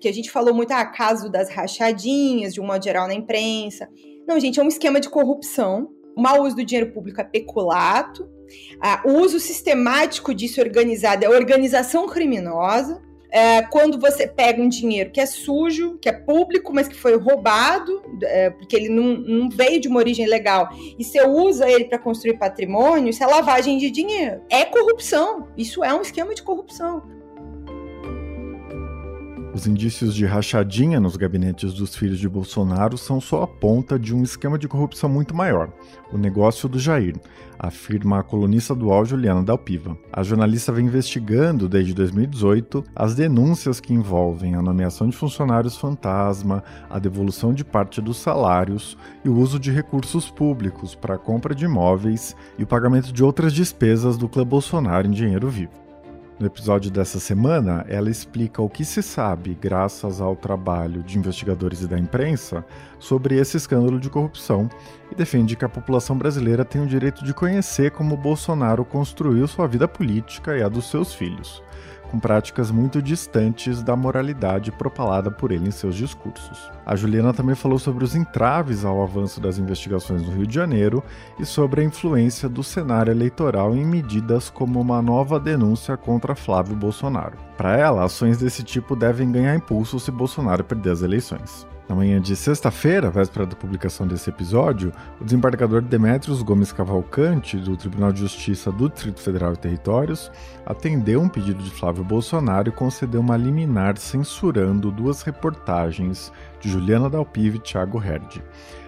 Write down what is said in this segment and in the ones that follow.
porque a gente falou muito, caso das rachadinhas, de um modo geral, na imprensa. Não, gente, é um esquema de corrupção, o mau uso do dinheiro público é peculato, o uso sistemático disso organizado é organização criminosa. Quando você pega um dinheiro que é sujo, que é público, mas que foi roubado, porque ele não veio de uma origem legal, e você usa ele para construir patrimônio, isso é lavagem de dinheiro. É corrupção. Isso é um esquema de corrupção. Os indícios de rachadinha nos gabinetes dos filhos de Bolsonaro são só a ponta de um esquema de corrupção muito maior, o negócio do Jair, afirma a colunista do UOL, Juliana Dalpiva. A jornalista vem investigando, desde 2018, as denúncias que envolvem a nomeação de funcionários fantasma, a devolução de parte dos salários e o uso de recursos públicos para a compra de imóveis e o pagamento de outras despesas do clã Bolsonaro em dinheiro vivo. No episódio dessa semana, ela explica o que se sabe, graças ao trabalho de investigadores e da imprensa, sobre esse escândalo de corrupção e defende que a população brasileira tem o direito de conhecer como Bolsonaro construiu sua vida política e a dos seus filhos, com práticas muito distantes da moralidade propalada por ele em seus discursos. A Juliana também falou sobre os entraves ao avanço das investigações no Rio de Janeiro e sobre a influência do cenário eleitoral em medidas como uma nova denúncia contra Flávio Bolsonaro. Para ela, ações desse tipo devem ganhar impulso se Bolsonaro perder as eleições. Na manhã de sexta-feira, véspera da publicação desse episódio, o desembargador Demetrios Gomes Cavalcante, do Tribunal de Justiça do Distrito Federal e Territórios, atendeu um pedido de Flávio Bolsonaro e concedeu uma liminar censurando duas reportagens de Juliana Dalpiva e Thiago Herd.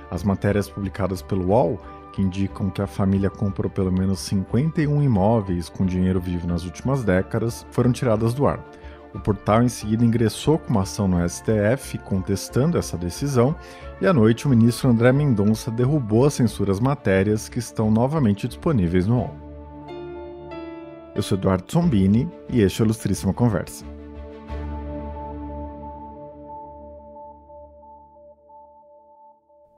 As matérias publicadas pelo UOL, que indicam que a família comprou pelo menos 51 imóveis com dinheiro vivo nas últimas décadas, foram tiradas do ar. O portal em seguida ingressou com uma ação no STF contestando essa decisão e à noite o ministro André Mendonça derrubou a censura às matérias que estão novamente disponíveis no UOL. Eu sou Eduardo Zombini e este é o Ilustríssima Conversa.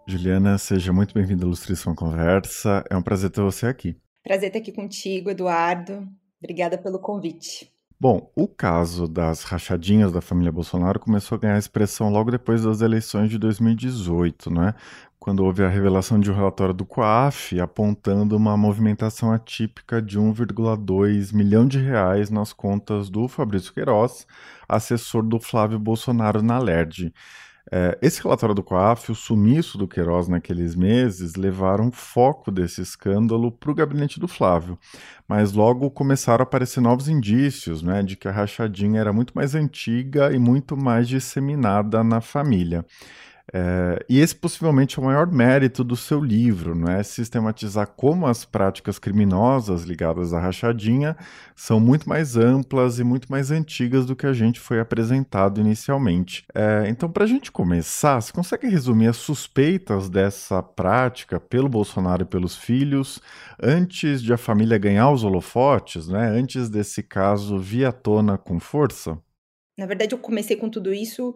Juliana, seja muito bem-vinda à Ilustríssima Conversa. É um prazer ter você aqui. Prazer estar aqui contigo, Eduardo. Obrigada pelo convite. Bom, o caso das rachadinhas da família Bolsonaro começou a ganhar expressão logo depois das eleições de 2018, né? Quando houve a revelação de um relatório do COAF apontando uma movimentação atípica de 1,2 milhão de reais nas contas do Fabrício Queiroz, assessor do Flávio Bolsonaro na ALERJ. Esse relatório do COAF, o sumiço do Queiroz naqueles meses, levaram o foco desse escândalo para o gabinete do Flávio, mas logo começaram a aparecer novos indícios, né, de que a rachadinha era muito mais antiga e muito mais disseminada na família. E esse possivelmente é o maior mérito do seu livro, não é? Sistematizar como as práticas criminosas ligadas à rachadinha são muito mais amplas e muito mais antigas do que a gente foi apresentado inicialmente. Então, para a gente começar, você consegue resumir as suspeitas dessa prática pelo Bolsonaro e pelos filhos antes de a família ganhar os holofotes, né? Antes desse caso vir à tona com força? Na verdade, eu comecei com tudo isso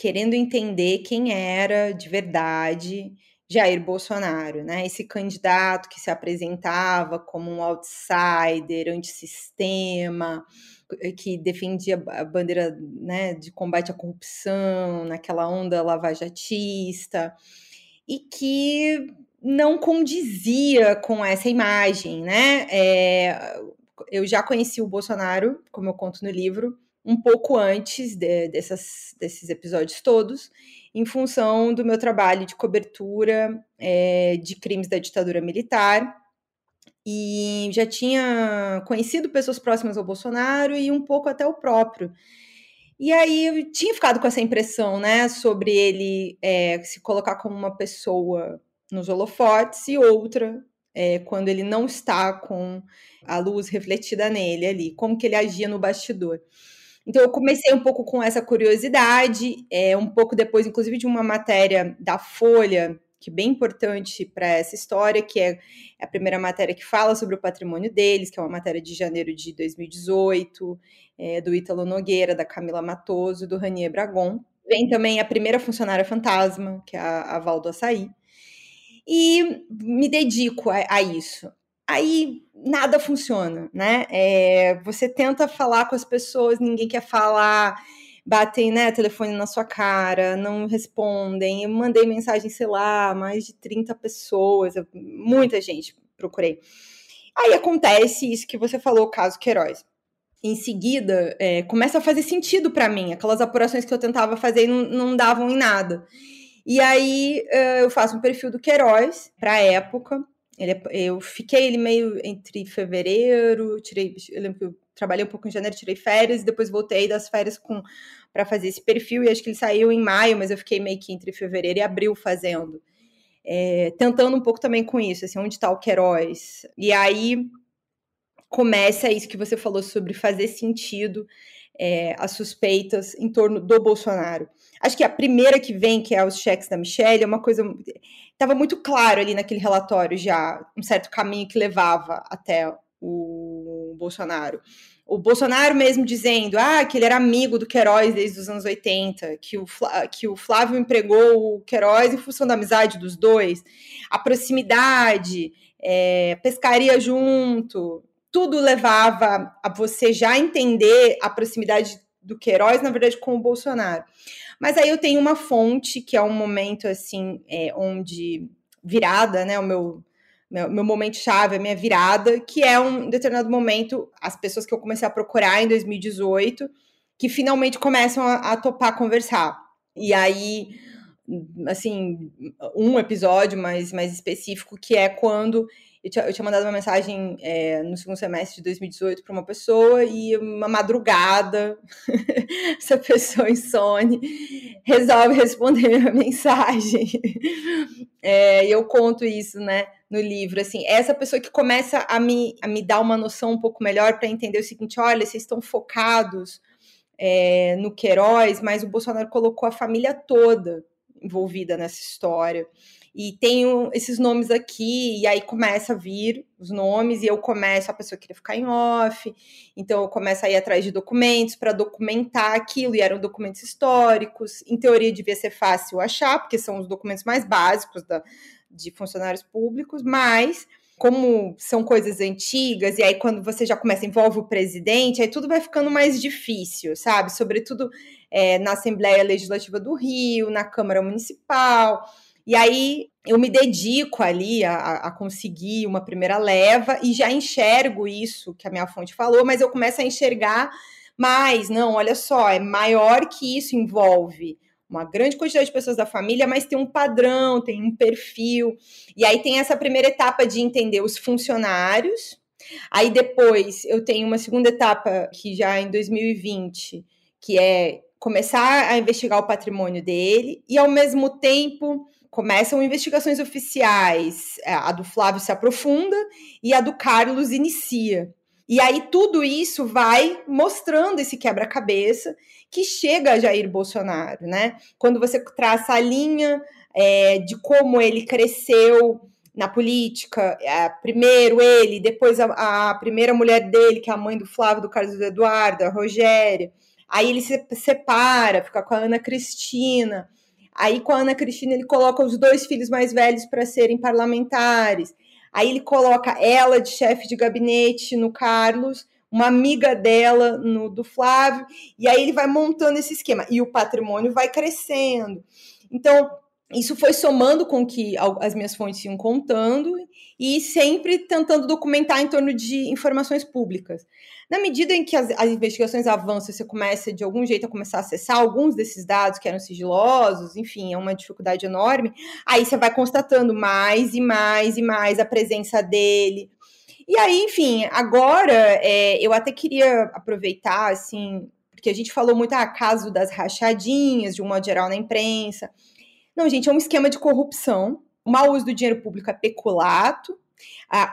querendo entender quem era, de verdade, Jair Bolsonaro, né? Esse candidato que se apresentava como um outsider, antissistema, que defendia a bandeira, né, de combate à corrupção, naquela onda lavajatista, e que não condizia com essa imagem, né? Eu já conheci o Bolsonaro, como eu conto no livro, um pouco antes desses episódios todos, em função do meu trabalho de cobertura de crimes da ditadura militar, e já tinha conhecido pessoas próximas ao Bolsonaro e um pouco até o próprio. E aí eu tinha ficado com essa impressão, né, sobre ele se colocar como uma pessoa nos holofotes e outra quando ele não está com a luz refletida nele ali, como que ele agia no bastidor. Então, eu comecei um pouco com essa curiosidade, um pouco depois, inclusive, de uma matéria da Folha, que é bem importante para essa história, que é a primeira matéria que fala sobre o patrimônio deles, que é uma matéria de janeiro de 2018, do Ítalo Nogueira, da Camila Matoso, do Ranier Bragon. Vem também a primeira funcionária fantasma, que é a Val do Açaí. E me dedico a isso. Aí nada funciona, né? Você tenta falar com as pessoas, ninguém quer falar, batem, né, telefone na sua cara, não respondem. Eu mandei mensagem, sei lá, mais de 30 pessoas, muita gente procurei. Aí acontece isso que você falou, o caso Queiroz. Em seguida, começa a fazer sentido para mim. Aquelas apurações que eu tentava fazer e não davam em nada. E aí eu faço um perfil do Queiroz para a época. Eu fiquei ele meio entre fevereiro, eu lembro que eu trabalhei um pouco em janeiro, tirei férias, e depois voltei das férias para fazer esse perfil, e acho que ele saiu em maio, mas eu fiquei meio que entre fevereiro e abril fazendo. Tentando um pouco também com isso, assim, onde está o Queiroz? E aí começa isso que você falou sobre fazer sentido as suspeitas em torno do Bolsonaro. Acho que a primeira que vem, que é os cheques da Michelle, é uma coisa... Estava muito claro ali naquele relatório já, um certo caminho que levava até o Bolsonaro. O Bolsonaro mesmo dizendo que ele era amigo do Queiroz desde os anos 80, que o Flávio empregou o Queiroz em função da amizade dos dois, a proximidade, pescaria junto, tudo levava a você já entender a proximidade do Queiroz, na verdade, com o Bolsonaro. Mas aí eu tenho uma fonte, que é um momento, assim, onde virada, né, o meu momento-chave, a minha virada, que é um determinado momento, as pessoas que eu comecei a procurar em 2018, que finalmente começam a topar conversar. E aí, assim, um episódio mais específico, que é quando... Eu tinha mandado uma mensagem no segundo semestre de 2018 para uma pessoa e uma madrugada essa pessoa insone resolve responder a minha mensagem. E eu conto isso, né, no livro. Assim, é essa pessoa que começa a me dar uma noção um pouco melhor para entender o seguinte: olha, vocês estão focados no Queiroz, mas o Bolsonaro colocou a família toda envolvida nessa história. E tenho esses nomes aqui, e aí começa a vir os nomes, e eu começo, a pessoa queria ficar em off, então eu começo a ir atrás de documentos para documentar aquilo, e eram documentos históricos, em teoria devia ser fácil achar, porque são os documentos mais básicos de funcionários públicos, mas como são coisas antigas, e aí quando você já começa, envolve o presidente, aí tudo vai ficando mais difícil, sabe? Sobretudo na Assembleia Legislativa do Rio, na Câmara Municipal... E aí eu me dedico ali a conseguir uma primeira leva e já enxergo isso que a minha fonte falou, mas eu começo a enxergar mais. Não, olha só, é maior que isso, envolve uma grande quantidade de pessoas da família, mas tem um padrão, tem um perfil. E aí tem essa primeira etapa de entender os funcionários. Aí depois eu tenho uma segunda etapa, que já em 2020, que é começar a investigar o patrimônio dele e, ao mesmo tempo... Começam investigações oficiais, a do Flávio se aprofunda e a do Carlos inicia. E aí tudo isso vai mostrando esse quebra-cabeça que chega a Jair Bolsonaro, né? Quando você traça a linha de como ele cresceu na política, primeiro ele, depois a primeira mulher dele, que é a mãe do Flávio, do Carlos e do Eduardo, a Rogéria. Aí ele se separa, fica com a Ana Cristina... Aí, com a Ana Cristina, ele coloca os dois filhos mais velhos para serem parlamentares. Aí ele coloca ela de chefe de gabinete no Carlos, uma amiga dela do Flávio, e aí ele vai montando esse esquema. E o patrimônio vai crescendo. Então, isso foi somando com que as minhas fontes iam contando e sempre tentando documentar em torno de informações públicas. Na medida em que as investigações avançam, você começa de algum jeito a começar a acessar alguns desses dados que eram sigilosos, enfim, é uma dificuldade enorme, aí você vai constatando mais e mais e mais a presença dele. E aí, enfim, agora eu até queria aproveitar, assim, porque a gente falou muito caso das rachadinhas, de um modo geral, na imprensa. Não, gente, é um esquema de corrupção, o mau uso do dinheiro público é peculato,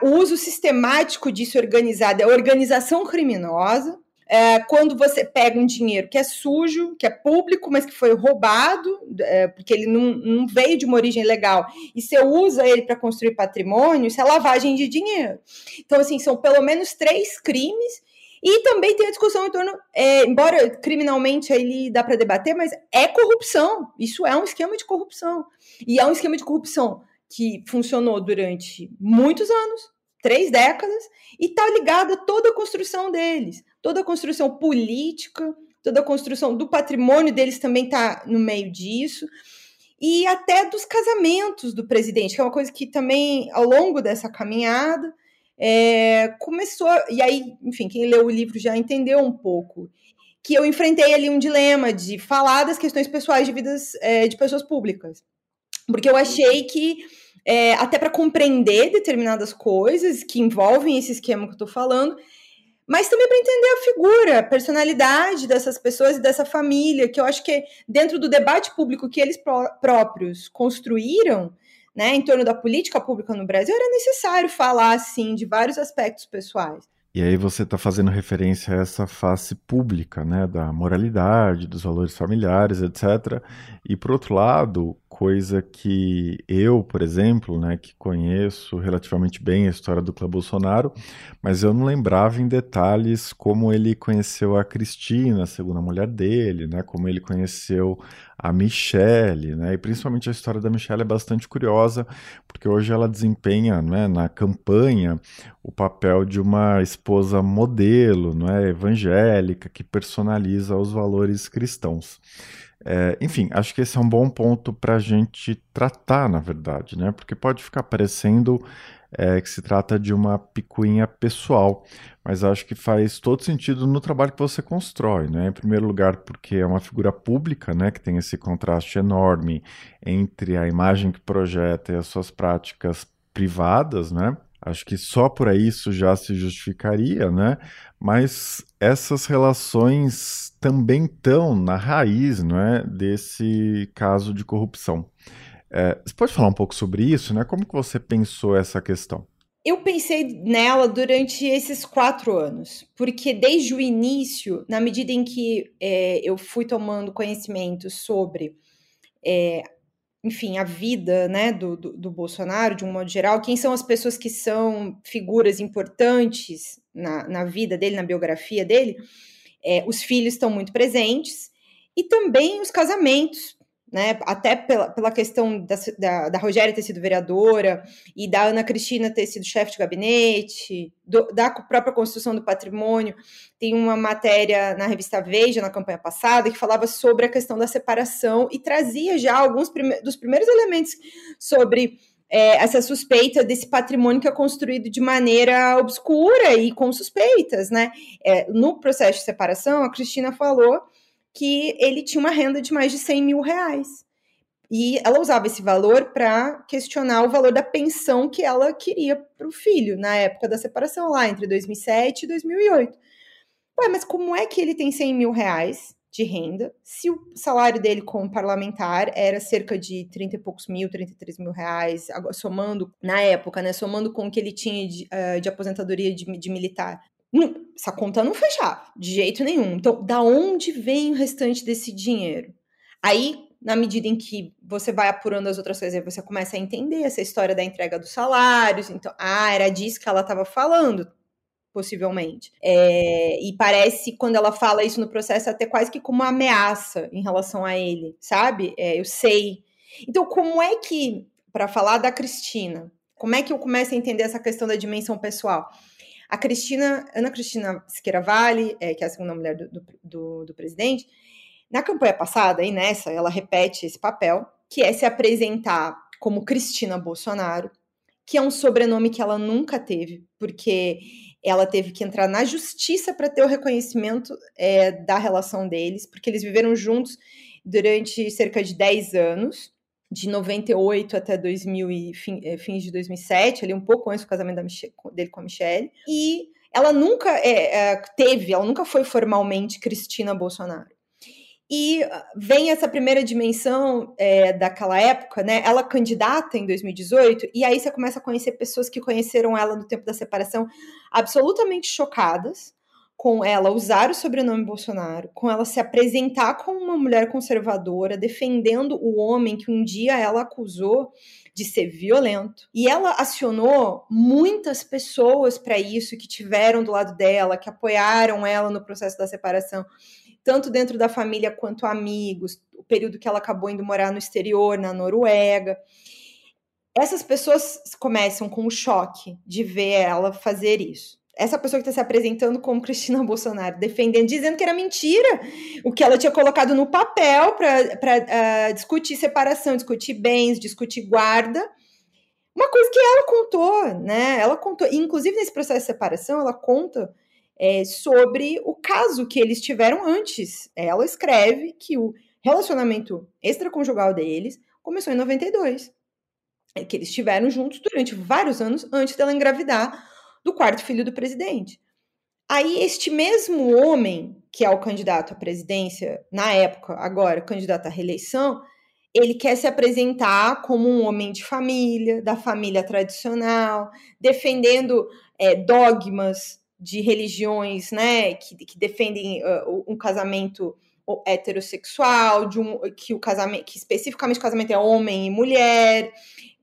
o uso sistemático disso organizado é organização criminosa. Quando você pega um dinheiro que é sujo, que é público, mas que foi roubado, porque ele não veio de uma origem legal, e você usa ele para construir patrimônio, isso é lavagem de dinheiro. Então, assim, são pelo menos 3 crimes. E também tem a discussão em torno, embora criminalmente ele dá para debater, mas é corrupção. Isso é um esquema de corrupção. E é um esquema de corrupção que funcionou durante muitos anos, 3 décadas, e está ligada a toda a construção deles, toda a construção política, toda a construção do patrimônio deles também está no meio disso, e até dos casamentos do presidente, que é uma coisa que também, ao longo dessa caminhada, começou... E aí, enfim, quem leu o livro já entendeu um pouco que eu enfrentei ali um dilema de falar das questões pessoais de vidas de pessoas públicas. Porque eu achei que, até para compreender determinadas coisas que envolvem esse esquema que eu estou falando, mas também para entender a figura, a personalidade dessas pessoas e dessa família, que eu acho que dentro do debate público que eles próprios construíram, né, em torno da política pública no Brasil, era necessário falar, assim, de vários aspectos pessoais. E aí você está fazendo referência a essa face pública, né, da moralidade, dos valores familiares, etc. E, por outro lado, coisa que eu, por exemplo, né, que conheço relativamente bem a história do Clã Bolsonaro, mas eu não lembrava em detalhes como ele conheceu a Cristina, a segunda mulher dele, né, como ele conheceu a Michelle, né, e principalmente a história da Michelle é bastante curiosa, porque hoje ela desempenha, né, na campanha o papel de uma esposa modelo, né, evangélica, que personaliza os valores cristãos. Enfim, acho que esse é um bom ponto para a gente tratar, na verdade, né? Porque pode ficar parecendo que se trata de uma picuinha pessoal, mas acho que faz todo sentido no trabalho que você constrói, né? Em primeiro lugar, porque é uma figura pública, né, que tem esse contraste enorme entre a imagem que projeta e as suas práticas privadas, né? Acho que só por aí isso já se justificaria, né? Mas essas relações também estão na raiz, né, desse caso de corrupção. Você pode falar um pouco sobre isso, né? Como que você pensou essa questão? Eu pensei nela durante esses 4 anos, porque desde o início, na medida em que eu fui tomando conhecimento sobre... enfim, a vida, né, do Bolsonaro, de um modo geral, quem são as pessoas que são figuras importantes na vida dele, na biografia dele, os filhos estão muito presentes, e também os casamentos, né, até pela questão da Rogéria ter sido vereadora, e da Ana Cristina ter sido chefe de gabinete, da própria construção do patrimônio. Tem uma matéria na revista Veja, na campanha passada, que falava sobre a questão da separação e trazia já alguns dos primeiros elementos sobre essa suspeita desse patrimônio que é construído de maneira obscura e com suspeitas, né? No processo de separação, a Cristina falou que ele tinha uma renda de mais de 100 mil reais. E ela usava esse valor para questionar o valor da pensão que ela queria para o filho, na época da separação, lá entre 2007 e 2008. Ué, mas como é que ele tem 100 mil reais de renda, se o salário dele como parlamentar era cerca de 30 e poucos mil, 33 mil reais, somando, na época, né, somando com o que ele tinha de aposentadoria de militar? Essa conta não fechava, de jeito nenhum. Então, da onde vem o restante desse dinheiro? Aí, na medida em que você vai apurando as outras coisas, você começa a entender essa história da entrega dos salários. Então, era disso que ela estava falando, possivelmente. E parece, quando ela fala isso no processo, até quase que como uma ameaça em relação a ele, sabe? Eu sei. Então, como é que, para falar da Cristina, como é que eu começo a entender essa questão da dimensão pessoal? A Ana Cristina Siqueira Valle, que é a segunda mulher do presidente, na campanha passada, e nessa, ela repete esse papel, que é se apresentar como Cristina Bolsonaro, que é um sobrenome que ela nunca teve, porque ela teve que entrar na justiça para ter o reconhecimento da relação deles, porque eles viveram juntos durante cerca de 10 anos, de 98 até 2000 e fins de 2007, ali um pouco antes do casamento dele com a Michelle, e ela nunca ela nunca foi formalmente Cristina Bolsonaro. E vem essa primeira dimensão daquela época, né? Ela candidata em 2018, e aí você começa a conhecer pessoas que conheceram ela no tempo da separação, absolutamente chocadas com ela usar o sobrenome Bolsonaro, com ela se apresentar como uma mulher conservadora, defendendo o homem que um dia ela acusou de ser violento. E ela acionou muitas pessoas para isso, que tiveram do lado dela, que apoiaram ela no processo da separação, tanto dentro da família quanto amigos, o período que ela acabou indo morar no exterior, na Noruega. Essas pessoas começam com o choque de ver ela fazer isso. essa pessoa que está se apresentando como Cristina Bolsonaro, defendendo, dizendo que era mentira o que ela tinha colocado no papel para discutir separação, discutir bens, discutir guarda. Uma coisa que ela contou, né? Ela contou, inclusive nesse processo de separação, ela conta sobre o caso que eles tiveram antes. Ela escreve que o relacionamento extraconjugal deles começou em 92. Que eles estiveram juntos durante vários anos antes dela engravidar do quarto filho do presidente. Aí, este mesmo homem, que é o candidato à presidência, na época, agora, candidato à reeleição, ele quer se apresentar como um homem de família, da família tradicional, defendendo dogmas de religiões, né, que defendem um casamento heterossexual, que o casamento, que especificamente o casamento é homem e mulher,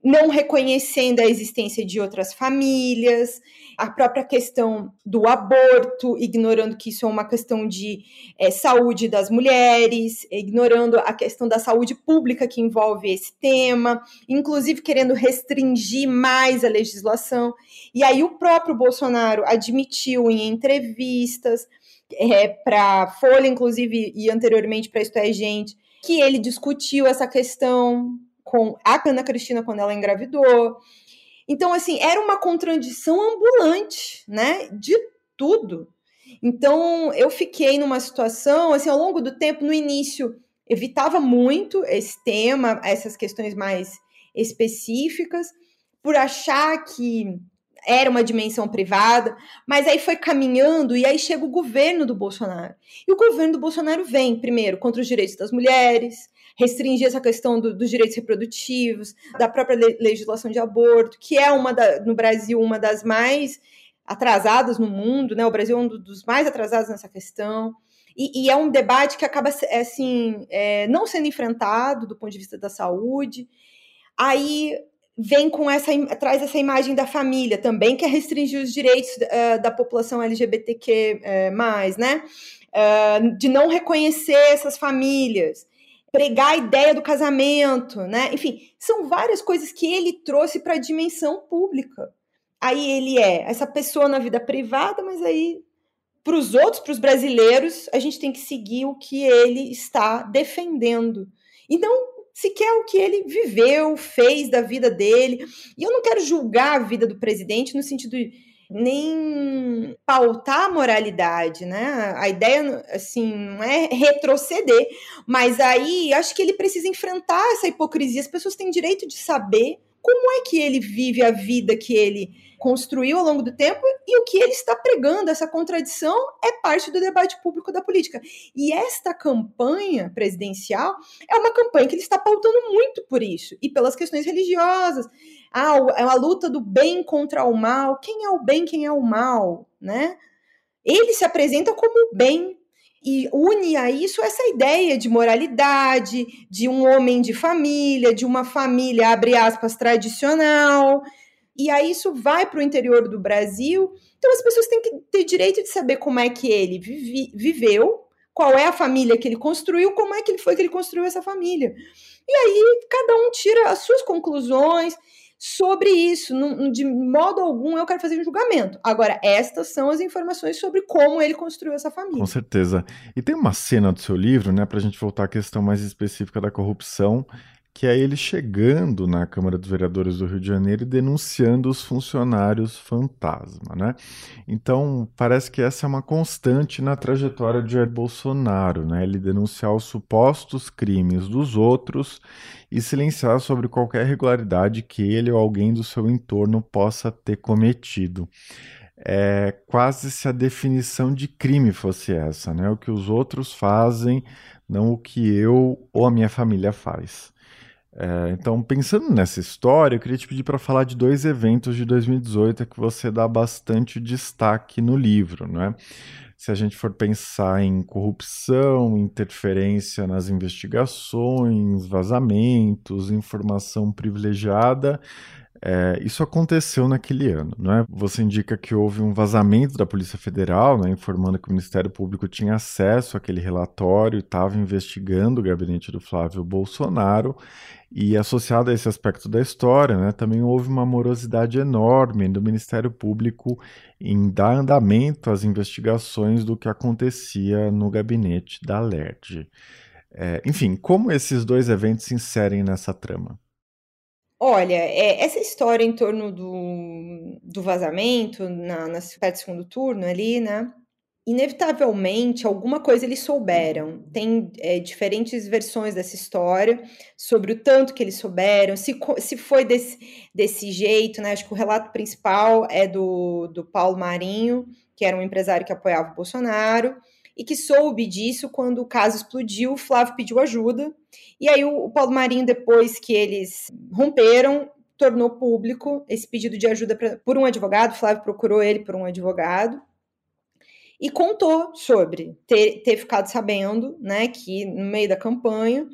não reconhecendo a existência de outras famílias, a própria questão do aborto, ignorando que isso é uma questão de saúde das mulheres, ignorando a questão da saúde pública que envolve esse tema, inclusive querendo restringir mais a legislação. E aí o próprio Bolsonaro admitiu em entrevistas, para a Folha, inclusive, e anteriormente para Isto é Gente, que ele discutiu essa questão com a Ana Cristina quando ela engravidou. Então, assim, era uma contradição ambulante, né, de tudo. Então, eu fiquei numa situação, assim, ao longo do tempo, no início, evitava muito esse tema, essas questões mais específicas, por achar que era uma dimensão privada, mas aí foi caminhando e aí chega o governo do Bolsonaro. E o governo do Bolsonaro vem, primeiro, contra os direitos das mulheres, restringir essa questão dos direitos reprodutivos, da própria legislação de aborto, que é no Brasil uma das mais atrasadas no mundo, né? O Brasil é um dos mais atrasados nessa questão. E é um debate que acaba assim, não sendo enfrentado do ponto de vista da saúde. Aí vem com traz essa imagem da família também, que é restringir os direitos da população LGBTQ+, né? De não reconhecer essas famílias, pregar a ideia do casamento, né? Enfim, são várias coisas que ele trouxe para a dimensão pública. Aí ele é essa pessoa na vida privada, mas aí para os outros, para os brasileiros, a gente tem que seguir o que ele está defendendo. Então, sequer o que ele viveu, fez da vida dele. E eu não quero julgar a vida do presidente no sentido de nem pautar a moralidade, né? A ideia, assim, não é retroceder. Mas aí, acho que ele precisa enfrentar essa hipocrisia. As pessoas têm direito de saber como é que ele vive a vida que ele construiu ao longo do tempo e o que ele está pregando. Essa contradição é parte do debate público da política. E esta campanha presidencial é uma campanha que ele está pautando muito por isso e pelas questões religiosas. É uma luta do bem contra o mal. Quem é o bem, quem é o mal, né? Ele se apresenta como o bem e une a isso essa ideia de moralidade, de um homem de família, de uma família, abre aspas, tradicional, e aí isso vai para o interior do Brasil. Então as pessoas têm que ter direito de saber como é que ele viveu, qual é a família que ele construiu, como é que ele foi que ele construiu essa família. E aí cada um tira as suas conclusões sobre isso. De modo algum eu quero fazer um julgamento. Agora, estas são as informações sobre como ele construiu essa família. Com certeza. E tem uma cena do seu livro, né, pra gente voltar à questão mais específica da corrupção, que é ele chegando na Câmara dos Vereadores do Rio de Janeiro e denunciando os funcionários fantasma, né? Então, parece que essa é uma constante na trajetória de Jair Bolsonaro, né? Ele denunciar os supostos crimes dos outros e silenciar sobre qualquer irregularidade que ele ou alguém do seu entorno possa ter cometido. É quase se a definição de crime fosse essa, né? O que os outros fazem, não o que eu ou a minha família faz. Então, pensando nessa história, eu queria te pedir para falar de dois eventos de 2018 que você dá bastante destaque no livro, né? Se a gente for pensar em corrupção, interferência nas investigações, vazamentos, informação privilegiada, Isso aconteceu naquele ano, né? Você indica que houve um vazamento da Polícia Federal, né, informando que o Ministério Público tinha acesso àquele relatório e estava investigando o gabinete do Flávio Bolsonaro. E associado a esse aspecto da história, né, também houve uma morosidade enorme do Ministério Público em dar andamento às investigações do que acontecia no gabinete da ALERJ. Enfim, como esses dois eventos se inserem nessa trama? Olha, essa história em torno do vazamento na cidade do segundo turno ali, né? Inevitavelmente, alguma coisa eles souberam. Tem diferentes versões dessa história sobre o tanto que eles souberam, se foi desse jeito, né? Acho que o relato principal é do Paulo Marinho, que era um empresário que apoiava o Bolsonaro, e que soube disso quando o caso explodiu. O Flávio pediu ajuda, e aí o Paulo Marinho, depois que eles romperam, tornou público esse pedido de ajuda por um advogado. O Flávio procurou ele por um advogado, e contou sobre ter ficado sabendo, né, que no meio da campanha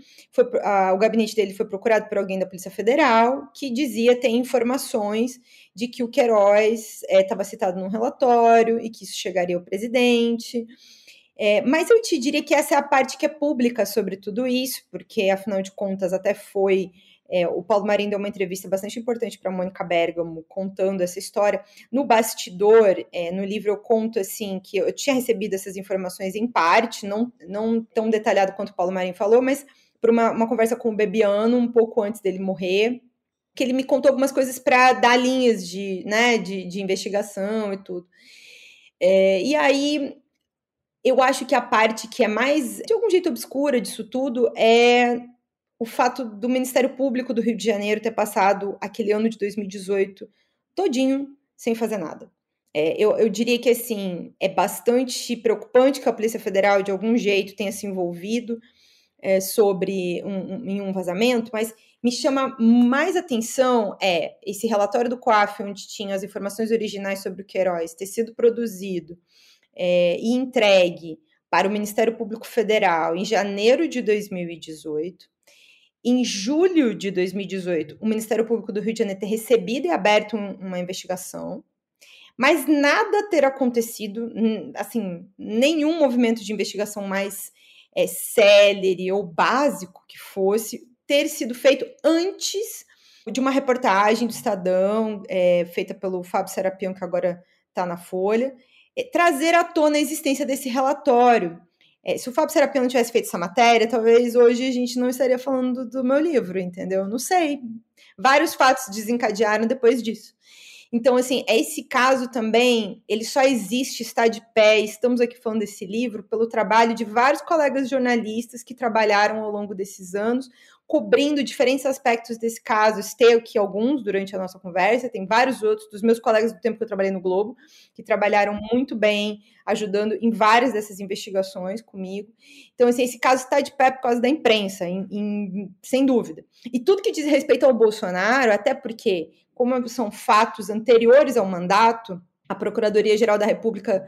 o gabinete dele foi procurado por alguém da Polícia Federal, que dizia ter informações de que o Queiroz estava citado num relatório e que isso chegaria ao presidente. Mas eu te diria que essa é a parte que é pública sobre tudo isso, porque, afinal de contas, até foi... o Paulo Marinho deu uma entrevista bastante importante para a Mônica Bergamo, contando essa história. No bastidor, no livro, eu conto assim que eu tinha recebido essas informações em parte, não tão detalhado quanto o Paulo Marinho falou, mas por uma conversa com o Bebiano, um pouco antes dele morrer, que ele me contou algumas coisas para dar linhas de investigação e tudo. E aí... eu acho que a parte que é mais, de algum jeito, obscura disso tudo é o fato do Ministério Público do Rio de Janeiro ter passado aquele ano de 2018 todinho sem fazer nada. Eu diria que, assim, é bastante preocupante que a Polícia Federal, de algum jeito, tenha se envolvido em um vazamento, mas me chama mais atenção esse relatório do COAF, onde tinha as informações originais sobre o Queiroz, ter sido produzido e entregue para o Ministério Público Federal em janeiro de 2018. Em julho de 2018, o Ministério Público do Rio de Janeiro ter recebido e aberto uma investigação, mas nada ter acontecido, assim, nenhum movimento de investigação mais célere ou básico que fosse, ter sido feito antes de uma reportagem do Estadão, feita pelo Fábio Serapião, que agora está na Folha, trazer à tona a existência desse relatório. Se o Fábio Serapião não tivesse feito essa matéria, talvez hoje a gente não estaria falando do meu livro, entendeu? Não sei. Vários fatos desencadearam depois disso. Então, assim, esse caso também, ele só existe, está de pé, estamos aqui falando desse livro, pelo trabalho de vários colegas jornalistas que trabalharam ao longo desses anos, cobrindo diferentes aspectos desse caso. Estei aqui alguns durante a nossa conversa, tem vários outros dos meus colegas do tempo que eu trabalhei no Globo, que trabalharam muito bem, ajudando em várias dessas investigações comigo. Então, assim, esse caso está de pé por causa da imprensa, sem dúvida. E tudo que diz respeito ao Bolsonaro, até porque, como são fatos anteriores ao mandato, a Procuradoria-Geral da República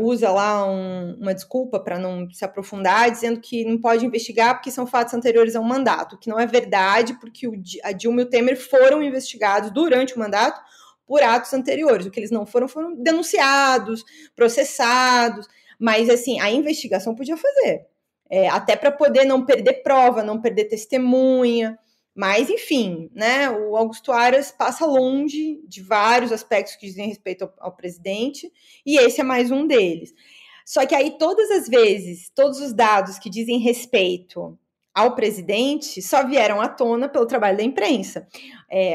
usa lá uma desculpa para não se aprofundar, dizendo que não pode investigar porque são fatos anteriores ao mandato, que não é verdade, porque a Dilma e o Temer foram investigados durante o mandato por atos anteriores. O que eles não foram denunciados, processados, mas, assim, a investigação podia fazer, até para poder não perder prova, não perder testemunha. Mas, enfim, né, o Augusto Aras passa longe de vários aspectos que dizem respeito ao presidente, e esse é mais um deles. Só que aí, todas as vezes, todos os dados que dizem respeito ao presidente só vieram à tona pelo trabalho da imprensa.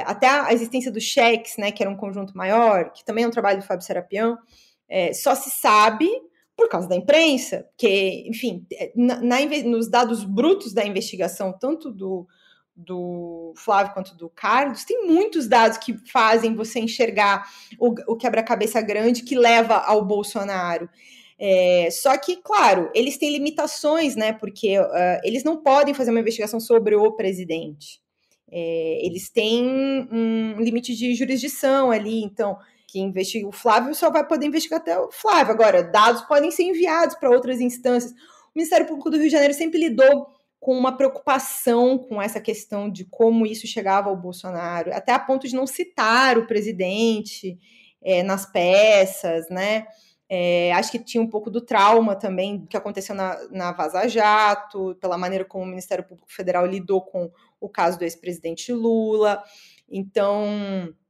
Até a existência dos cheques, né, que era um conjunto maior, que também é um trabalho do Fábio Serapião, só se sabe por causa da imprensa, porque, enfim, nos dados brutos da investigação, tanto do Flávio quanto do Carlos, tem muitos dados que fazem você enxergar o quebra-cabeça grande que leva ao Bolsonaro. Só que, claro, eles têm limitações, né? Porque eles não podem fazer uma investigação sobre o presidente. Eles têm um limite de jurisdição ali, então, que investiga o Flávio só vai poder investigar até o Flávio. Agora, dados podem ser enviados para outras instâncias. O Ministério Público do Rio de Janeiro sempre lidou com uma preocupação com essa questão de como isso chegava ao Bolsonaro, até a ponto de não citar o presidente nas peças, né? Acho que tinha um pouco do trauma também que aconteceu na Vaza Jato, pela maneira como o Ministério Público Federal lidou com o caso do ex-presidente Lula. Então,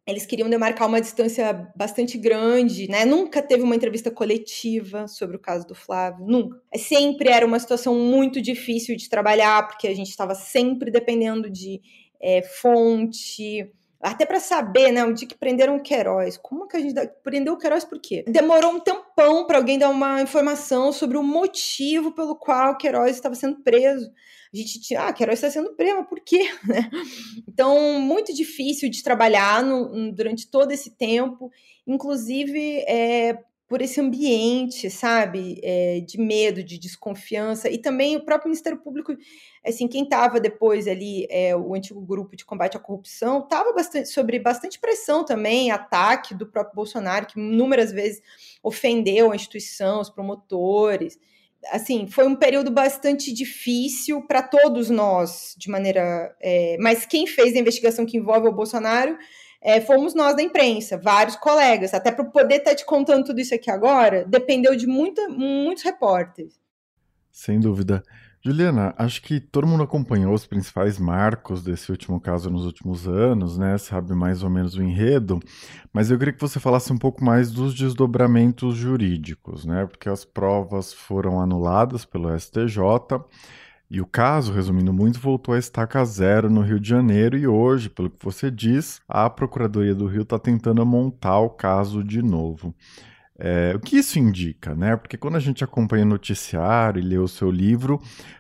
eles queriam demarcar uma distância bastante grande, né? Nunca teve uma entrevista coletiva sobre o caso do Flávio, nunca. Sempre era uma situação muito difícil de trabalhar, porque a gente estava sempre dependendo de fonte, até para saber, né, o dia que prenderam o Queiroz. Como que a gente prendeu o Queiroz por quê? Demorou um tempão para alguém dar uma informação sobre o motivo pelo qual o Queiroz estava sendo preso. A gente tinha, Queiroz está sendo preso, mas por quê? Então, muito difícil de trabalhar durante todo esse tempo, inclusive por esse ambiente, sabe, de medo, de desconfiança, e também o próprio Ministério Público, assim, quem estava depois ali, o antigo grupo de combate à corrupção, estava sobre bastante pressão também, ataque do próprio Bolsonaro, que inúmeras vezes ofendeu a instituição, os promotores. Assim, foi um período bastante difícil para todos nós, de maneira... mas quem fez a investigação que envolve o Bolsonaro... fomos nós da imprensa, vários colegas, até para poder estar te contando tudo isso aqui agora, dependeu de muitos repórteres. Sem dúvida. Juliana, acho que todo mundo acompanhou os principais marcos desse último caso nos últimos anos, né? Sabe mais ou menos o enredo, mas eu queria que você falasse um pouco mais dos desdobramentos jurídicos, né? Porque as provas foram anuladas pelo STJ, e o caso, resumindo muito, voltou a estaca zero no Rio de Janeiro e hoje, pelo que você diz, a Procuradoria do Rio está tentando montar o caso de novo. O que isso indica, né? Porque quando a gente acompanha o noticiário e lê o seu livro,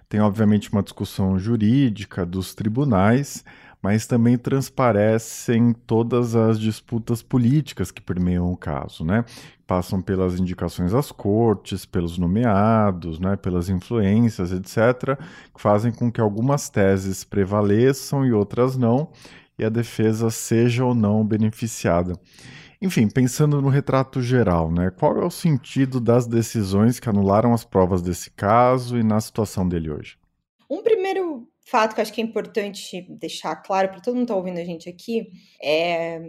tem obviamente uma discussão jurídica dos tribunais, mas também transparecem todas as disputas políticas que permeiam o caso, né? Passam pelas indicações às cortes, pelos nomeados, né? Pelas influências, etc., que fazem com que algumas teses prevaleçam e outras não, e a defesa seja ou não beneficiada. Enfim, pensando no retrato geral, né? Qual é o sentido das decisões que anularam as provas desse caso e na situação dele hoje? Um primeiro fato que eu acho que é importante deixar claro para todo mundo que está ouvindo a gente aqui é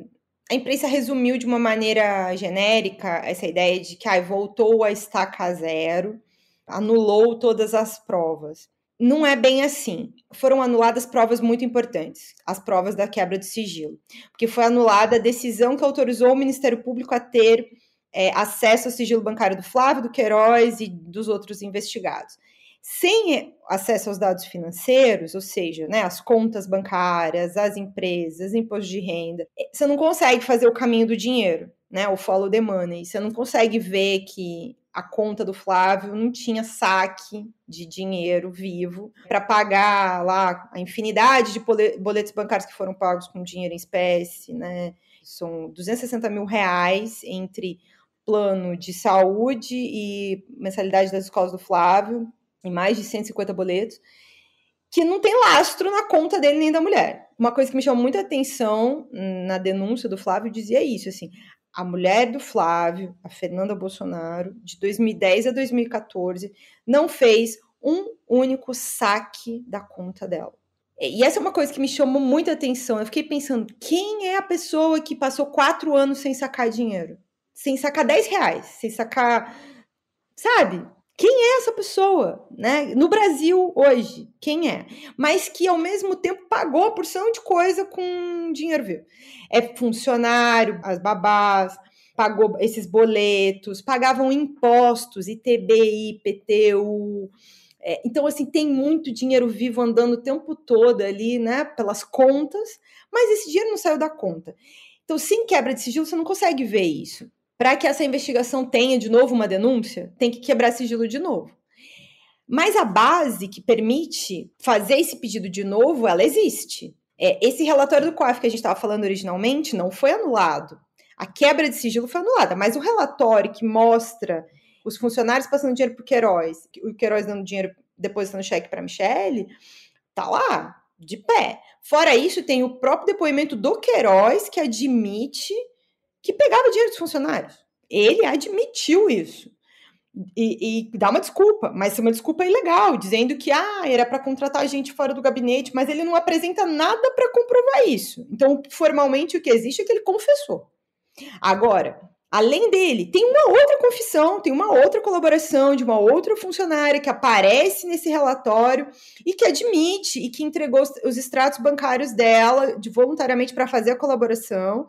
a imprensa resumiu de uma maneira genérica essa ideia de que voltou a estaca zero, anulou todas as provas. Não é bem assim. Foram anuladas provas muito importantes, as provas da quebra de sigilo, porque foi anulada a decisão que autorizou o Ministério Público a ter acesso ao sigilo bancário do Flávio, do Queiroz e dos outros investigados. Sem acesso aos dados financeiros, ou seja, né, as contas bancárias, as empresas, imposto de renda, você não consegue fazer o caminho do dinheiro, né, o follow the money. Você não consegue ver que a conta do Flávio não tinha saque de dinheiro vivo para pagar lá a infinidade de boletos bancários que foram pagos com dinheiro em espécie, né? São 260 mil reais entre plano de saúde e mensalidade das escolas do Flávio, em mais de 150 boletos, que não tem lastro na conta dele nem da mulher. Uma coisa que me chamou muita atenção na denúncia do Flávio dizia isso, assim, a mulher do Flávio, a Fernanda Bolsonaro, de 2010 a 2014, não fez um único saque da conta dela. E essa é uma coisa que me chamou muita atenção. Eu fiquei pensando, quem é a pessoa que passou 4 anos sem sacar dinheiro? Sem sacar R$10, sem sacar... Sabe? Quem é essa pessoa, né? No Brasil, hoje, quem é? Mas que, ao mesmo tempo, pagou a porção de coisa com dinheiro vivo. É funcionário, as babás, pagou esses boletos, pagavam impostos, ITBI, IPTU. Então, assim, tem muito dinheiro vivo andando o tempo todo ali, né? Pelas contas, mas esse dinheiro não saiu da conta. Então, sem quebra de sigilo, você não consegue ver isso. Para que essa investigação tenha de novo uma denúncia, tem que quebrar sigilo de novo. Mas a base que permite fazer esse pedido de novo, ela existe. Esse relatório do COAF que a gente estava falando originalmente não foi anulado. A quebra de sigilo foi anulada, mas o relatório que mostra os funcionários passando dinheiro para o Queiroz, o Queiroz dando dinheiro, depositando cheque para a Michelle, está lá, de pé. Fora isso, tem o próprio depoimento do Queiroz que admite que pegava dinheiro dos funcionários. Ele admitiu isso. E dá uma desculpa, mas uma desculpa ilegal, dizendo que era para contratar gente fora do gabinete, mas ele não apresenta nada para comprovar isso. Então, formalmente, o que existe é que ele confessou. Agora, além dele, tem uma outra confissão, tem uma outra colaboração de uma outra funcionária que aparece nesse relatório e que admite e que entregou os extratos bancários dela voluntariamente para fazer a colaboração,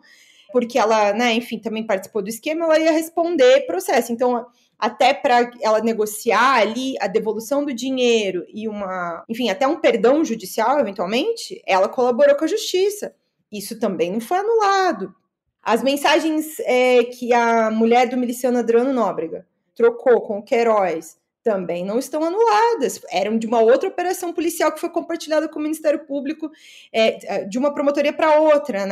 porque ela, enfim, também participou do esquema, ela ia responder processo. Então, até para ela negociar ali a devolução do dinheiro e enfim, até um perdão judicial, eventualmente, ela colaborou com a justiça. Isso também não foi anulado. As mensagens que a mulher do miliciano Adriano Nóbrega trocou com o Queiroz também não estão anuladas. Eram de uma outra operação policial que foi compartilhada com o Ministério Público, de uma promotoria para outra,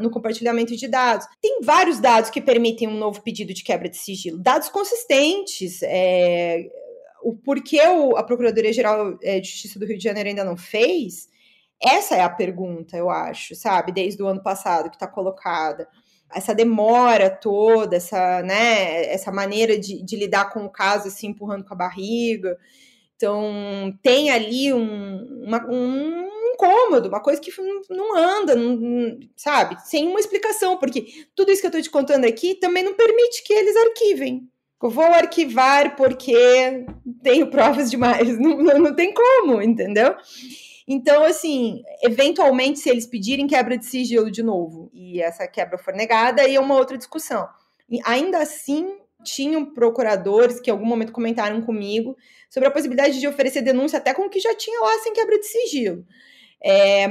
no compartilhamento de dados. Tem vários dados que permitem um novo pedido de quebra de sigilo, dados consistentes. O porquê a Procuradoria-Geral de Justiça do Rio de Janeiro ainda não fez, essa é a pergunta, eu acho, sabe? Desde o ano passado que está colocada. Essa demora toda, essa maneira de lidar com o caso, assim, empurrando com a barriga. Então, tem ali um incômodo, uma coisa que não anda, não, sabe? Sem uma explicação, porque tudo isso que eu estou te contando aqui também não permite que eles arquivem. Eu vou arquivar porque tenho provas demais. Não, não, não tem como, entendeu? Então, assim, eventualmente, se eles pedirem quebra de sigilo de novo e essa quebra for negada, aí é uma outra discussão. E ainda assim, tinham procuradores que em algum momento comentaram comigo sobre a possibilidade de oferecer denúncia até com o que já tinha lá sem quebra de sigilo.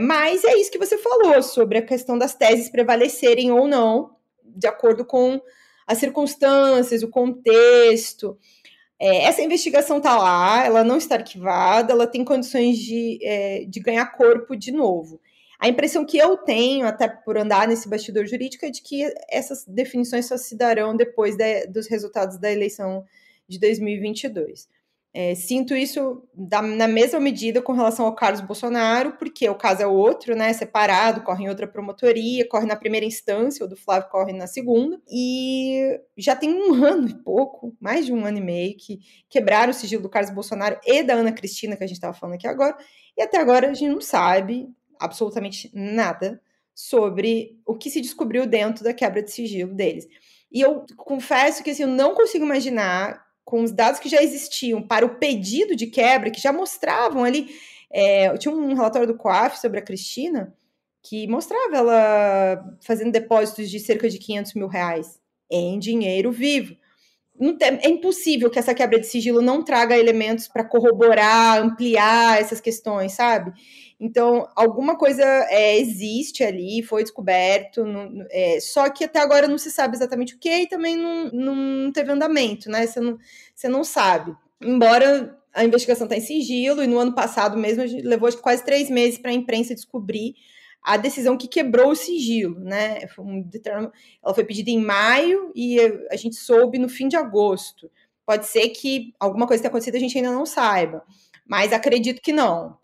Mas é isso que você falou sobre a questão das teses prevalecerem ou não, de acordo com as circunstâncias, o contexto. Essa investigação está lá, ela não está arquivada, ela tem condições de ganhar corpo de novo. A impressão que eu tenho, até por andar nesse bastidor jurídico, é de que essas definições só se darão depois dos resultados da eleição de 2022. Sinto isso na mesma medida com relação ao Carlos Bolsonaro, porque o caso é outro, separado, corre em outra promotoria, corre na primeira instância, o do Flávio corre na segunda, e já tem um ano e pouco, mais de um ano e meio, que quebraram o sigilo do Carlos Bolsonaro e da Ana Cristina, que a gente estava falando aqui agora, e até agora a gente não sabe absolutamente nada sobre o que se descobriu dentro da quebra de sigilo deles. E eu confesso que eu não consigo imaginar, com os dados que já existiam para o pedido de quebra, que já mostravam ali, tinha um relatório do COAF sobre a Cristina, que mostrava ela fazendo depósitos de cerca de R$500 mil em dinheiro vivo. É impossível que essa quebra de sigilo não traga elementos para corroborar, ampliar essas questões, sabe? Então, alguma coisa existe ali, foi descoberto, só que até agora não se sabe exatamente o que e também não teve andamento, Você não sabe. Embora a investigação está em sigilo e no ano passado mesmo a gente levou quase 3 meses para a imprensa descobrir a decisão que quebrou o sigilo, Ela foi pedida em maio e a gente soube no fim de agosto. Pode ser que alguma coisa tenha acontecido e a gente ainda não saiba, mas acredito que não.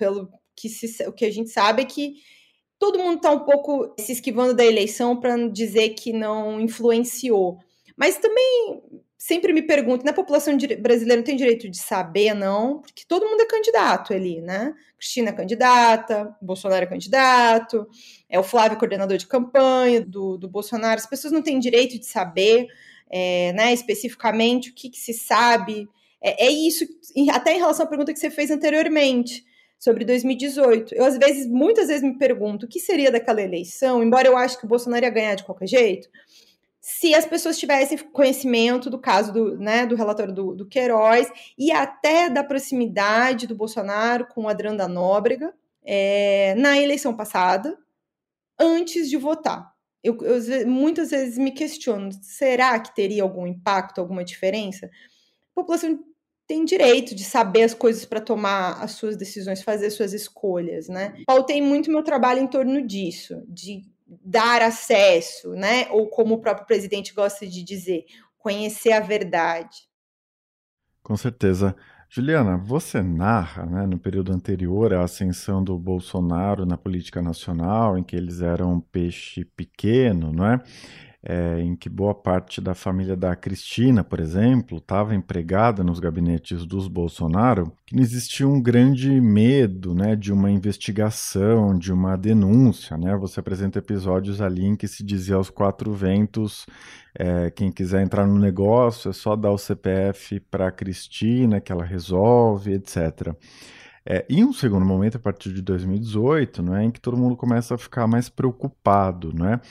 O que a gente sabe é que todo mundo está um pouco se esquivando da eleição para dizer que não influenciou. Mas também sempre me pergunto, a população brasileira não tem direito de saber, não? Porque todo mundo é candidato ali, Cristina é candidata, Bolsonaro é candidato, o Flávio é coordenador de campanha do Bolsonaro. As pessoas não têm direito de saber especificamente o que se sabe. É isso, até em relação à pergunta que você fez anteriormente, sobre 2018. Eu, muitas vezes me pergunto o que seria daquela eleição, embora eu ache que o Bolsonaro ia ganhar de qualquer jeito, se as pessoas tivessem conhecimento do caso do relatório do Queiroz e até da proximidade do Bolsonaro com o Adriano da Nóbrega na eleição passada, antes de votar. Eu muitas vezes me questiono, será que teria algum impacto, alguma diferença? A população tem direito de saber as coisas para tomar as suas decisões, fazer suas escolhas, Pautei muito meu trabalho em torno disso, de dar acesso, ou como o próprio presidente gosta de dizer, conhecer a verdade. Com certeza. Juliana, você narra, no período anterior, a ascensão do Bolsonaro na política nacional, em que eles eram um peixe pequeno, em que boa parte da família da Cristina, por exemplo, estava empregada nos gabinetes dos Bolsonaro, que não existia um grande medo, né, de uma investigação, de uma denúncia, né? Você apresenta episódios ali em que se dizia aos quatro ventos, quem quiser entrar no negócio é só dar o CPF para a Cristina, que ela resolve, etc. Em um segundo momento, a partir de 2018, né, em que todo mundo começa a ficar mais preocupado, né?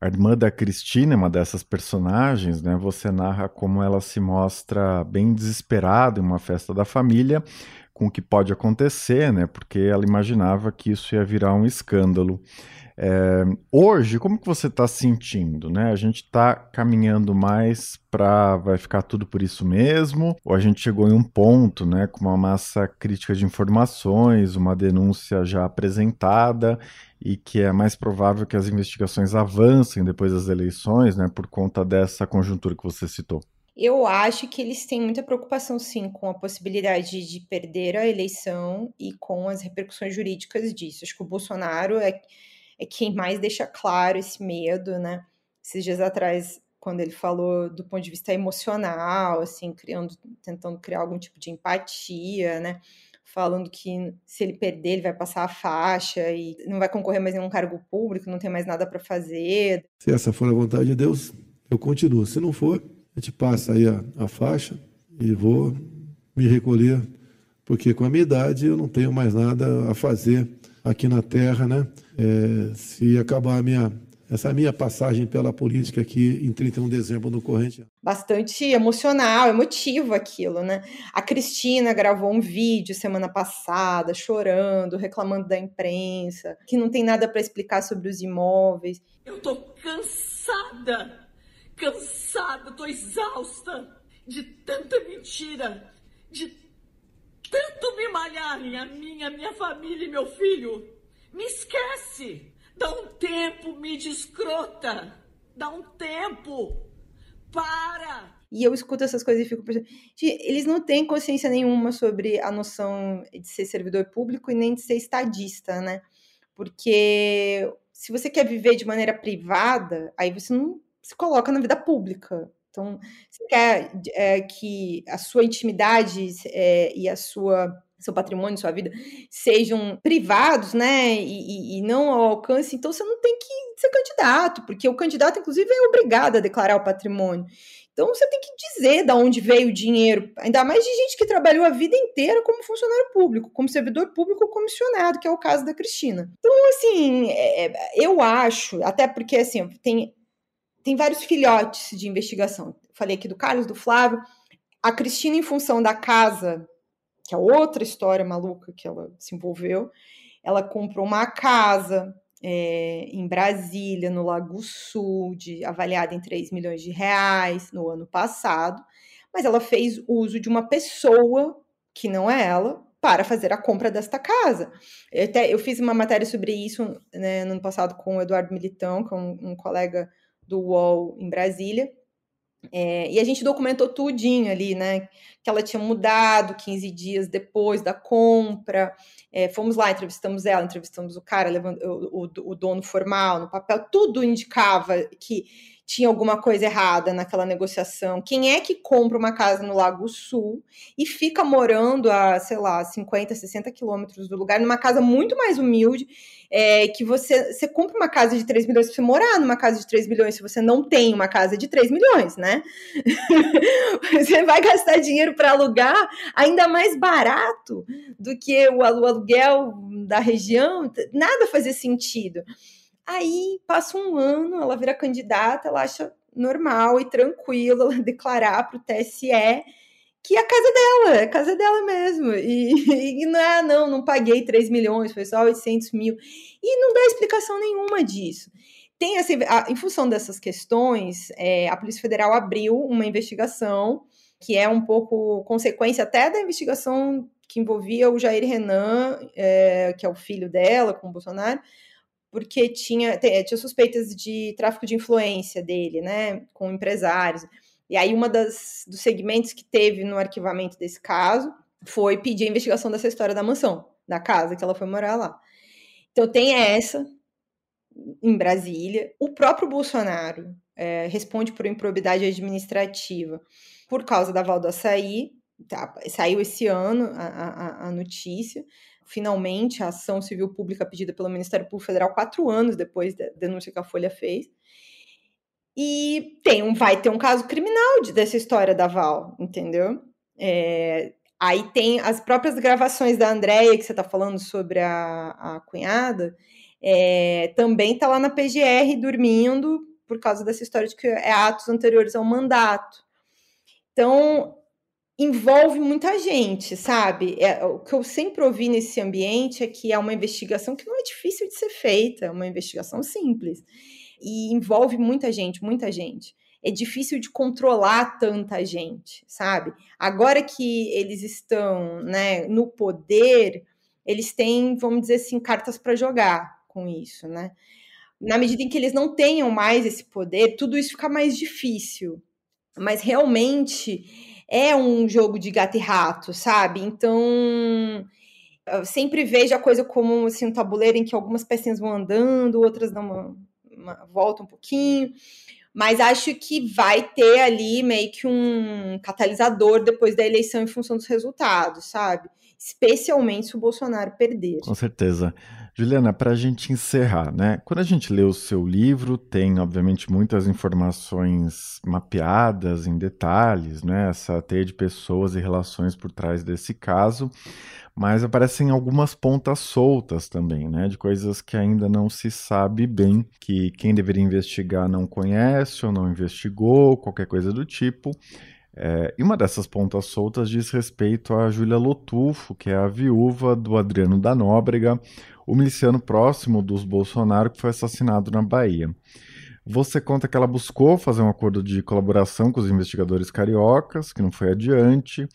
A irmã da Cristina é uma dessas personagens, né? Você narra como ela se mostra bem desesperada em uma festa da família, com o que pode acontecer, né? Porque ela imaginava que isso ia virar um escândalo. Hoje, como que você está sentindo, né? A gente está caminhando mais para vai ficar tudo por isso mesmo? Ou a gente chegou em um ponto, né, com uma massa crítica de informações, uma denúncia já apresentada, e que é mais provável que as investigações avancem depois das eleições, né, por conta dessa conjuntura que você citou? Eu acho que eles têm muita preocupação, sim, com a possibilidade de perder a eleição e com as repercussões jurídicas disso. Acho que o Bolsonaro é quem mais deixa claro esse medo, né? Esses dias atrás, quando ele falou do ponto de vista emocional, assim, tentando criar algum tipo de empatia, né? Falando que se ele perder, ele vai passar a faixa e não vai concorrer mais a nenhum cargo público, não tem mais nada para fazer. Se essa for a vontade de Deus, eu continuo. Se não for, a gente passa aí a faixa e vou me recolher, porque com a minha idade eu não tenho mais nada a fazer aqui na Terra, né? Se acabar essa minha passagem pela política aqui em 31 de dezembro no corrente. Bastante emocional, emotivo aquilo, né? A Cristina gravou um vídeo semana passada, chorando, reclamando da imprensa, que não tem nada para explicar sobre os imóveis. Eu tô cansada, tô exausta de tanta mentira, de tanto me malharem a minha família e meu filho. Me esquece! Dá um tempo, mídia escrota. Dá um tempo. Para. E eu escuto essas coisas e fico pensando, eles não têm consciência nenhuma sobre a noção de ser servidor público e nem de ser estadista, né? Porque se você quer viver de maneira privada, aí você não se coloca na vida pública. Então, você quer que a sua intimidade e a seu patrimônio, sua vida, sejam privados, né, e não ao alcance, então você não tem que ser candidato, porque o candidato, inclusive, é obrigado a declarar o patrimônio. Então você tem que dizer de onde veio o dinheiro, ainda mais de gente que trabalhou a vida inteira como funcionário público, como servidor público comissionado, que é o caso da Cristina. Então, assim, eu acho, até porque, assim, tem vários filhotes de investigação. Falei aqui do Carlos, do Flávio. A Cristina, em função da casa, que é outra história maluca que ela se envolveu, ela comprou uma casa em Brasília, no Lago Sul, avaliada em 3 milhões de reais no ano passado, mas ela fez uso de uma pessoa que não é ela para fazer a compra desta casa. Eu fiz uma matéria sobre isso, né, no ano passado com o Eduardo Militão, que é um colega do UOL em Brasília, e a gente documentou tudinho ali, né, que ela tinha mudado 15 dias depois da compra, fomos lá, entrevistamos ela, entrevistamos o cara, o dono formal no papel, tudo indicava que tinha alguma coisa errada naquela negociação. Quem é que compra uma casa no Lago Sul e fica morando a, sei lá, 50, 60 quilômetros do lugar, numa casa muito mais humilde, que você compra uma casa de 3 milhões, pra você morar numa casa de 3 milhões, se você não tem uma casa de 3 milhões, né? Você vai gastar dinheiro para alugar ainda mais barato do que o aluguel da região, nada fazia sentido. Aí passa um ano, ela vira candidata, ela acha normal e tranquilo ela declarar para o TSE que é a casa dela, é a casa dela mesmo. E não paguei 3 milhões, foi só 800 mil. E não dá explicação nenhuma disso. Tem em função dessas questões, a Polícia Federal abriu uma investigação que é um pouco consequência até da investigação que envolvia o Jair Renan, que é o filho dela, com o Bolsonaro, porque tinha suspeitas de tráfico de influência dele, né, com empresários. E aí uma dos segmentos que teve no arquivamento desse caso foi pedir a investigação dessa história da mansão, da casa que ela foi morar lá. Então tem essa, em Brasília. O próprio Bolsonaro responde por improbidade administrativa por causa da Val do Açaí. Saiu esse ano a notícia. Finalmente, a ação civil pública pedida pelo Ministério Público Federal 4 anos depois da denúncia que a Folha fez. E vai ter um caso criminal dessa história da Val, entendeu? Aí tem as próprias gravações da Andréia, que você está falando sobre a cunhada, também está lá na PGR dormindo por causa dessa história de que é atos anteriores ao mandato. Então, envolve muita gente, sabe? O que eu sempre ouvi nesse ambiente é que é uma investigação que não é difícil de ser feita, é uma investigação simples. E envolve muita gente. É difícil de controlar tanta gente, sabe? Agora que eles estão, no poder, eles têm, vamos dizer assim, cartas para jogar com isso, Na medida em que eles não tenham mais esse poder, tudo isso fica mais difícil. Mas realmente é um jogo de gato e rato, sabe? Então, eu sempre vejo a coisa como assim, um tabuleiro em que algumas pecinhas vão andando, outras dão uma volta um pouquinho, mas acho que vai ter ali meio que um catalisador depois da eleição em função dos resultados, sabe? Especialmente se o Bolsonaro perder. Com certeza. Juliana, para a gente encerrar, Quando a gente lê o seu livro, tem, obviamente, muitas informações mapeadas em detalhes, Essa teia de pessoas e relações por trás desse caso, mas aparecem algumas pontas soltas também, De coisas que ainda não se sabe bem, que quem deveria investigar não conhece ou não investigou, qualquer coisa do tipo. E uma dessas pontas soltas diz respeito a Júlia Lotufo, que é a viúva do Adriano Nóbrega, o miliciano próximo dos Bolsonaro que foi assassinado na Bahia. Você conta que ela buscou fazer um acordo de colaboração com os investigadores cariocas, que não foi adiante,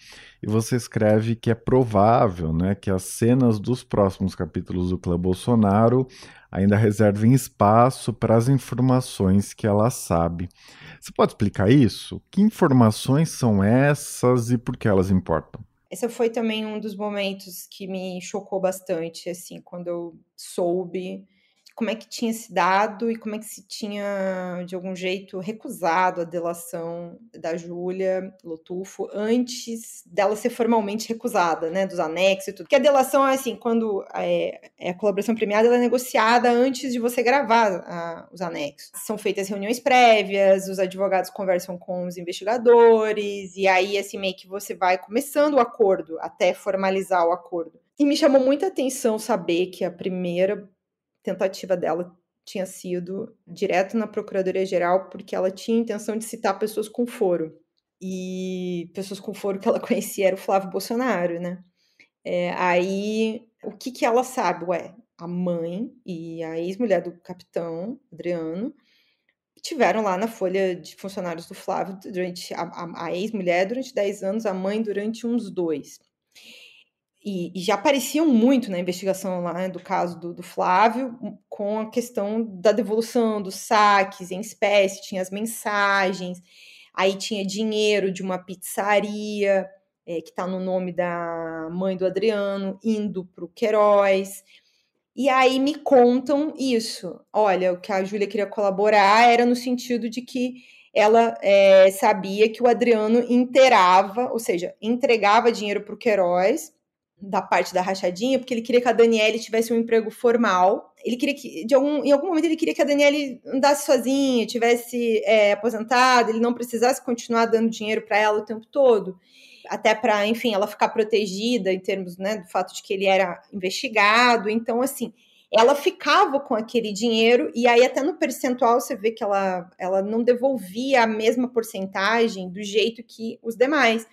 e você escreve que é provável, que as cenas dos próximos capítulos do clã Bolsonaro ainda reservem espaço para as informações que ela sabe. Você pode explicar isso? Que informações são essas e por que elas importam? Esse foi também um dos momentos que me chocou bastante, assim, quando eu soube como é que tinha se dado e como é que se tinha, de algum jeito, recusado a delação da Júlia Lotufo antes dela ser formalmente recusada, dos anexos e tudo. Porque a delação é assim, quando a colaboração premiada, ela é negociada antes de você gravar os anexos. São feitas reuniões prévias, os advogados conversam com os investigadores, e aí, assim, meio que você vai começando o acordo, até formalizar o acordo. E me chamou muita atenção saber que a primeira tentativa dela tinha sido direto na Procuradoria-Geral, porque ela tinha intenção de citar pessoas com foro. E pessoas com foro que ela conhecia era o Flávio Bolsonaro, Aí, o que ela sabe? A mãe e a ex-mulher do capitão, Adriano, tiveram lá na folha de funcionários do Flávio, durante a ex-mulher durante 10 anos, a mãe durante uns 2. E já apareciam muito na investigação lá, do caso do Flávio, com a questão da devolução dos saques em espécie, tinha as mensagens, aí tinha dinheiro de uma pizzaria, que está no nome da mãe do Adriano, indo para o Queiroz. E aí me contam isso. Olha, o que a Júlia queria colaborar era no sentido de que ela sabia que o Adriano inteirava, ou seja, entregava dinheiro para o Queiroz, da parte da rachadinha, porque ele queria que a Daniele tivesse um emprego formal, ele queria que, em algum momento, ele queria que a Daniele andasse sozinha, tivesse aposentada, ele não precisasse continuar dando dinheiro para ela o tempo todo, até para, enfim, ela ficar protegida em termos, do fato de que ele era investigado. Então, assim, ela ficava com aquele dinheiro, e aí até no percentual você vê que ela não devolvia a mesma porcentagem do jeito que os demais.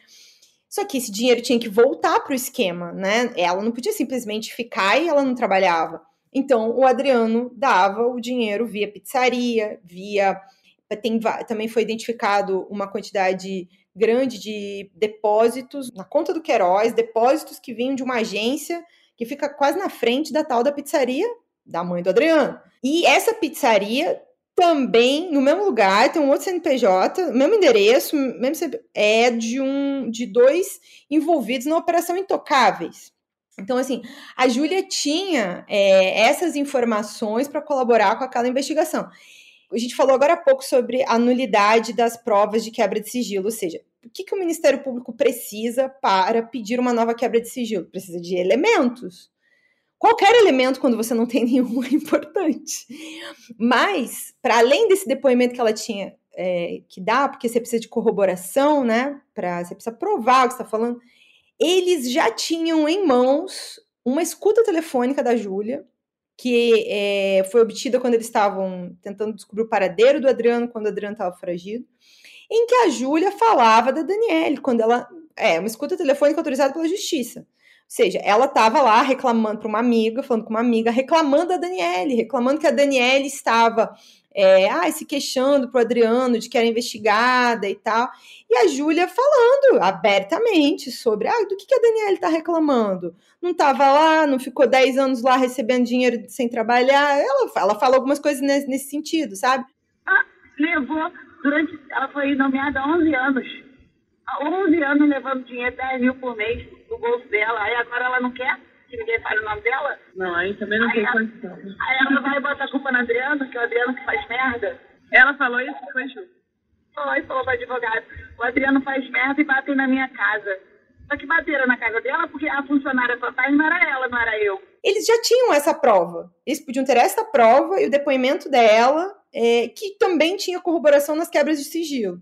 Só que esse dinheiro tinha que voltar para o esquema, Ela não podia simplesmente ficar e ela não trabalhava. Então, o Adriano dava o dinheiro via pizzaria, também foi identificado uma quantidade grande de depósitos na conta do Queiroz, depósitos que vinham de uma agência que fica quase na frente da tal da pizzaria da mãe do Adriano. E essa pizzaria também, no mesmo lugar, tem um outro CNPJ, mesmo endereço, mesmo CNPJ, de 2 envolvidos na Operação Intocáveis. Então, assim, a Júlia tinha essas informações para colaborar com aquela investigação. A gente falou agora há pouco sobre a nulidade das provas de quebra de sigilo, ou seja, o que, que o Ministério Público precisa para pedir uma nova quebra de sigilo? Precisa de elementos. Qualquer elemento, quando você não tem nenhum, é importante. Mas, para além desse depoimento que ela tinha que dar, porque você precisa de corroboração, né? Você precisa provar o que você está falando. Eles já tinham em mãos uma escuta telefônica da Júlia, que foi obtida quando eles estavam tentando descobrir o paradeiro do Adriano, quando o Adriano estava foragido, em que a Júlia falava da Daniele, quando ela... uma escuta telefônica autorizada pela Justiça. Ou seja, ela estava lá reclamando para uma amiga, falando com uma amiga, reclamando da Daniele, reclamando que a Daniele estava se queixando para o Adriano de que era investigada e tal. E a Júlia falando abertamente sobre do que a Daniele está reclamando. Não estava lá, não ficou 10 anos lá recebendo dinheiro sem trabalhar. Ela fala algumas coisas nesse sentido, sabe? Levou durante... Ela foi nomeada há 11 anos. Há 11 anos levando dinheiro, 10 mil por mês do bolso dela. Aí agora ela não quer que ninguém fale o nome dela? Não, aí também não tem condição. Aí ela vai botar a culpa no Adriano, que é o Adriano que faz merda. Ela falou isso, foi Ju? Falou para advogado. O Adriano faz merda e batem na minha casa. Só que bateram na casa dela porque a funcionária total não era ela, não era eu. Eles já tinham essa prova. Eles podiam ter essa prova e o depoimento dela, que também tinha corroboração nas quebras de sigilo.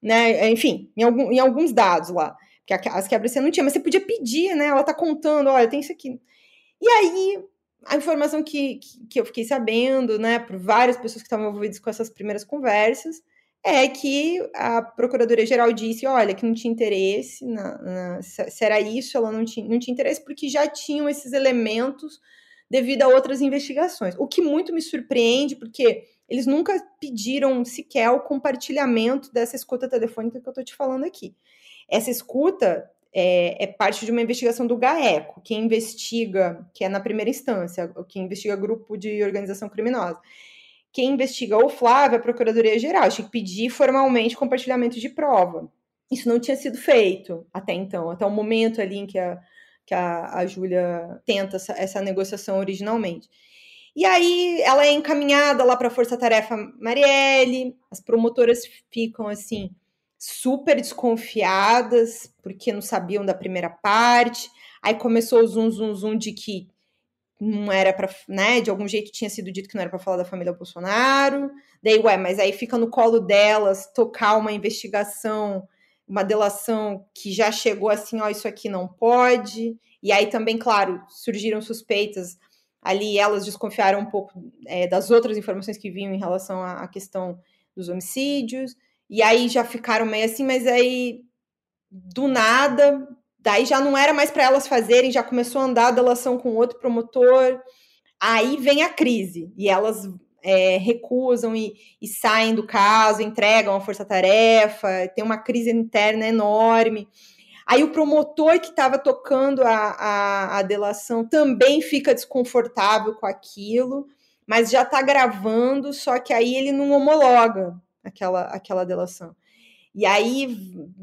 Né? Enfim, em alguns dados lá, porque as quebras você não tinha, mas você podia pedir, né? Ela está contando, olha, tem isso aqui. E aí, a informação que eu fiquei sabendo, né, por várias pessoas que estavam envolvidas com essas primeiras conversas, é que a Procuradoria-Geral disse, olha, que não tinha interesse, se era isso, ela não tinha interesse, porque já tinham esses elementos devido a outras investigações. O que muito me surpreende, porque... Eles nunca pediram sequer o compartilhamento dessa escuta telefônica que eu estou te falando aqui. Essa escuta é parte de uma investigação do GAECO, que investiga, que é na primeira instância, que investiga grupo de organização criminosa. Quem investiga o Flávio, a Procuradoria-Geral, tinha que pedir formalmente compartilhamento de prova. Isso não tinha sido feito até então, até o momento ali em que a Júlia tenta essa negociação originalmente. E aí ela é encaminhada lá para a Força Tarefa Marielle, as promotoras ficam assim super desconfiadas porque não sabiam da primeira parte. Aí começou o zoom, zoom, zoom de que não era para, né, de algum jeito tinha sido dito que não era para falar da família Bolsonaro. Daí, mas aí fica no colo delas tocar uma investigação, uma delação que já chegou assim, ó, isso aqui não pode. E aí também, claro, surgiram suspeitas. Ali elas desconfiaram um pouco das outras informações que vinham em relação à questão dos homicídios, e aí já ficaram meio assim, mas aí do nada, daí já não era mais para elas fazerem, já começou a andar a delação com outro promotor, aí vem a crise, e elas recusam e saem do caso, entregam a força-tarefa, tem uma crise interna enorme. Aí o promotor que estava tocando a delação também fica desconfortável com aquilo, mas já está gravando, só que aí ele não homologa aquela delação. E aí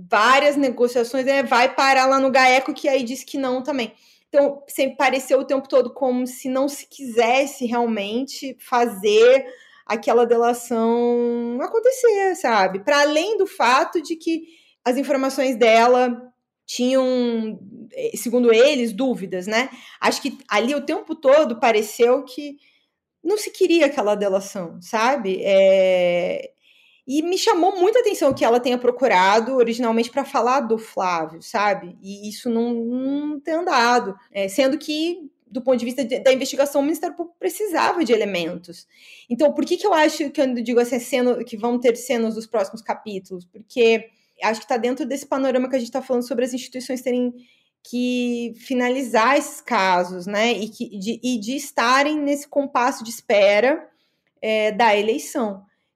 várias negociações, vai parar lá no GAECO, que aí diz que não também. Então, sempre pareceu o tempo todo como se não se quisesse realmente fazer aquela delação acontecer, sabe? Para além do fato de que as informações dela... tinham, segundo eles, dúvidas, né? Acho que ali o tempo todo pareceu que não se queria aquela delação, sabe? E me chamou muita atenção que ela tenha procurado originalmente para falar do Flávio, sabe? E isso não tem andado. Sendo que, do ponto de vista da investigação, o Ministério Público precisava de elementos. Então, por que eu acho que eu digo assim, que vão ter cenas dos próximos capítulos? Porque... acho que está dentro desse panorama que a gente está falando sobre as instituições terem que finalizar esses casos, né? E de estarem nesse compasso de espera da eleição.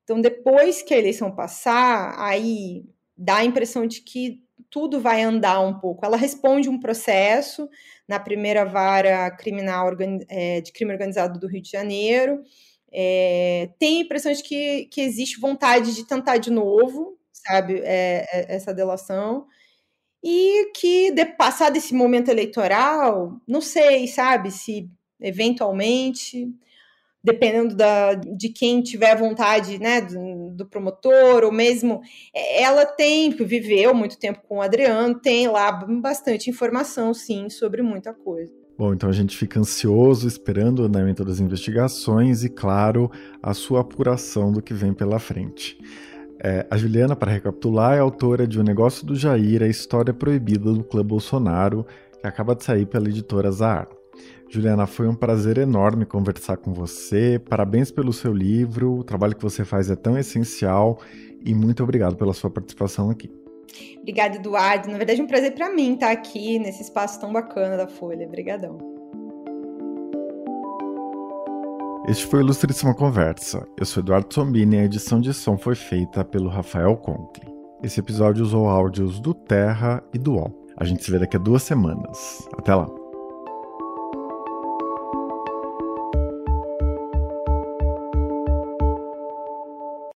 Então, depois que a eleição passar, aí dá a impressão de que tudo vai andar um pouco. Ela responde um processo na primeira vara criminal de crime organizado do Rio de Janeiro. Tem a impressão de que existe vontade de tentar de novo, sabe, essa delação, e que passado esse momento eleitoral, não sei, sabe, se eventualmente dependendo de quem tiver vontade, né, do promotor, ou mesmo, ela viveu muito tempo com o Adriano, tem lá bastante informação, sim, sobre muita coisa. Bom, então a gente fica ansioso, esperando o andamento das investigações e, claro, a sua apuração do que vem pela frente. A Juliana, para recapitular, é autora de O Negócio do Jair, a história proibida do clã Bolsonaro, que acaba de sair pela editora Zahar. Juliana, foi um prazer enorme conversar com você, parabéns pelo seu livro, o trabalho que você faz é tão essencial e muito obrigado pela sua participação aqui. Obrigada, Eduardo. Na verdade, é um prazer para mim estar aqui nesse espaço tão bacana da Folha. Obrigadão. Este foi o Ilustríssima Conversa. Eu sou Eduardo Zombini e a edição de som foi feita pelo Rafael Conkle. Esse episódio usou áudios do Terra e do UOL. A gente se vê daqui a 2 semanas. Até lá!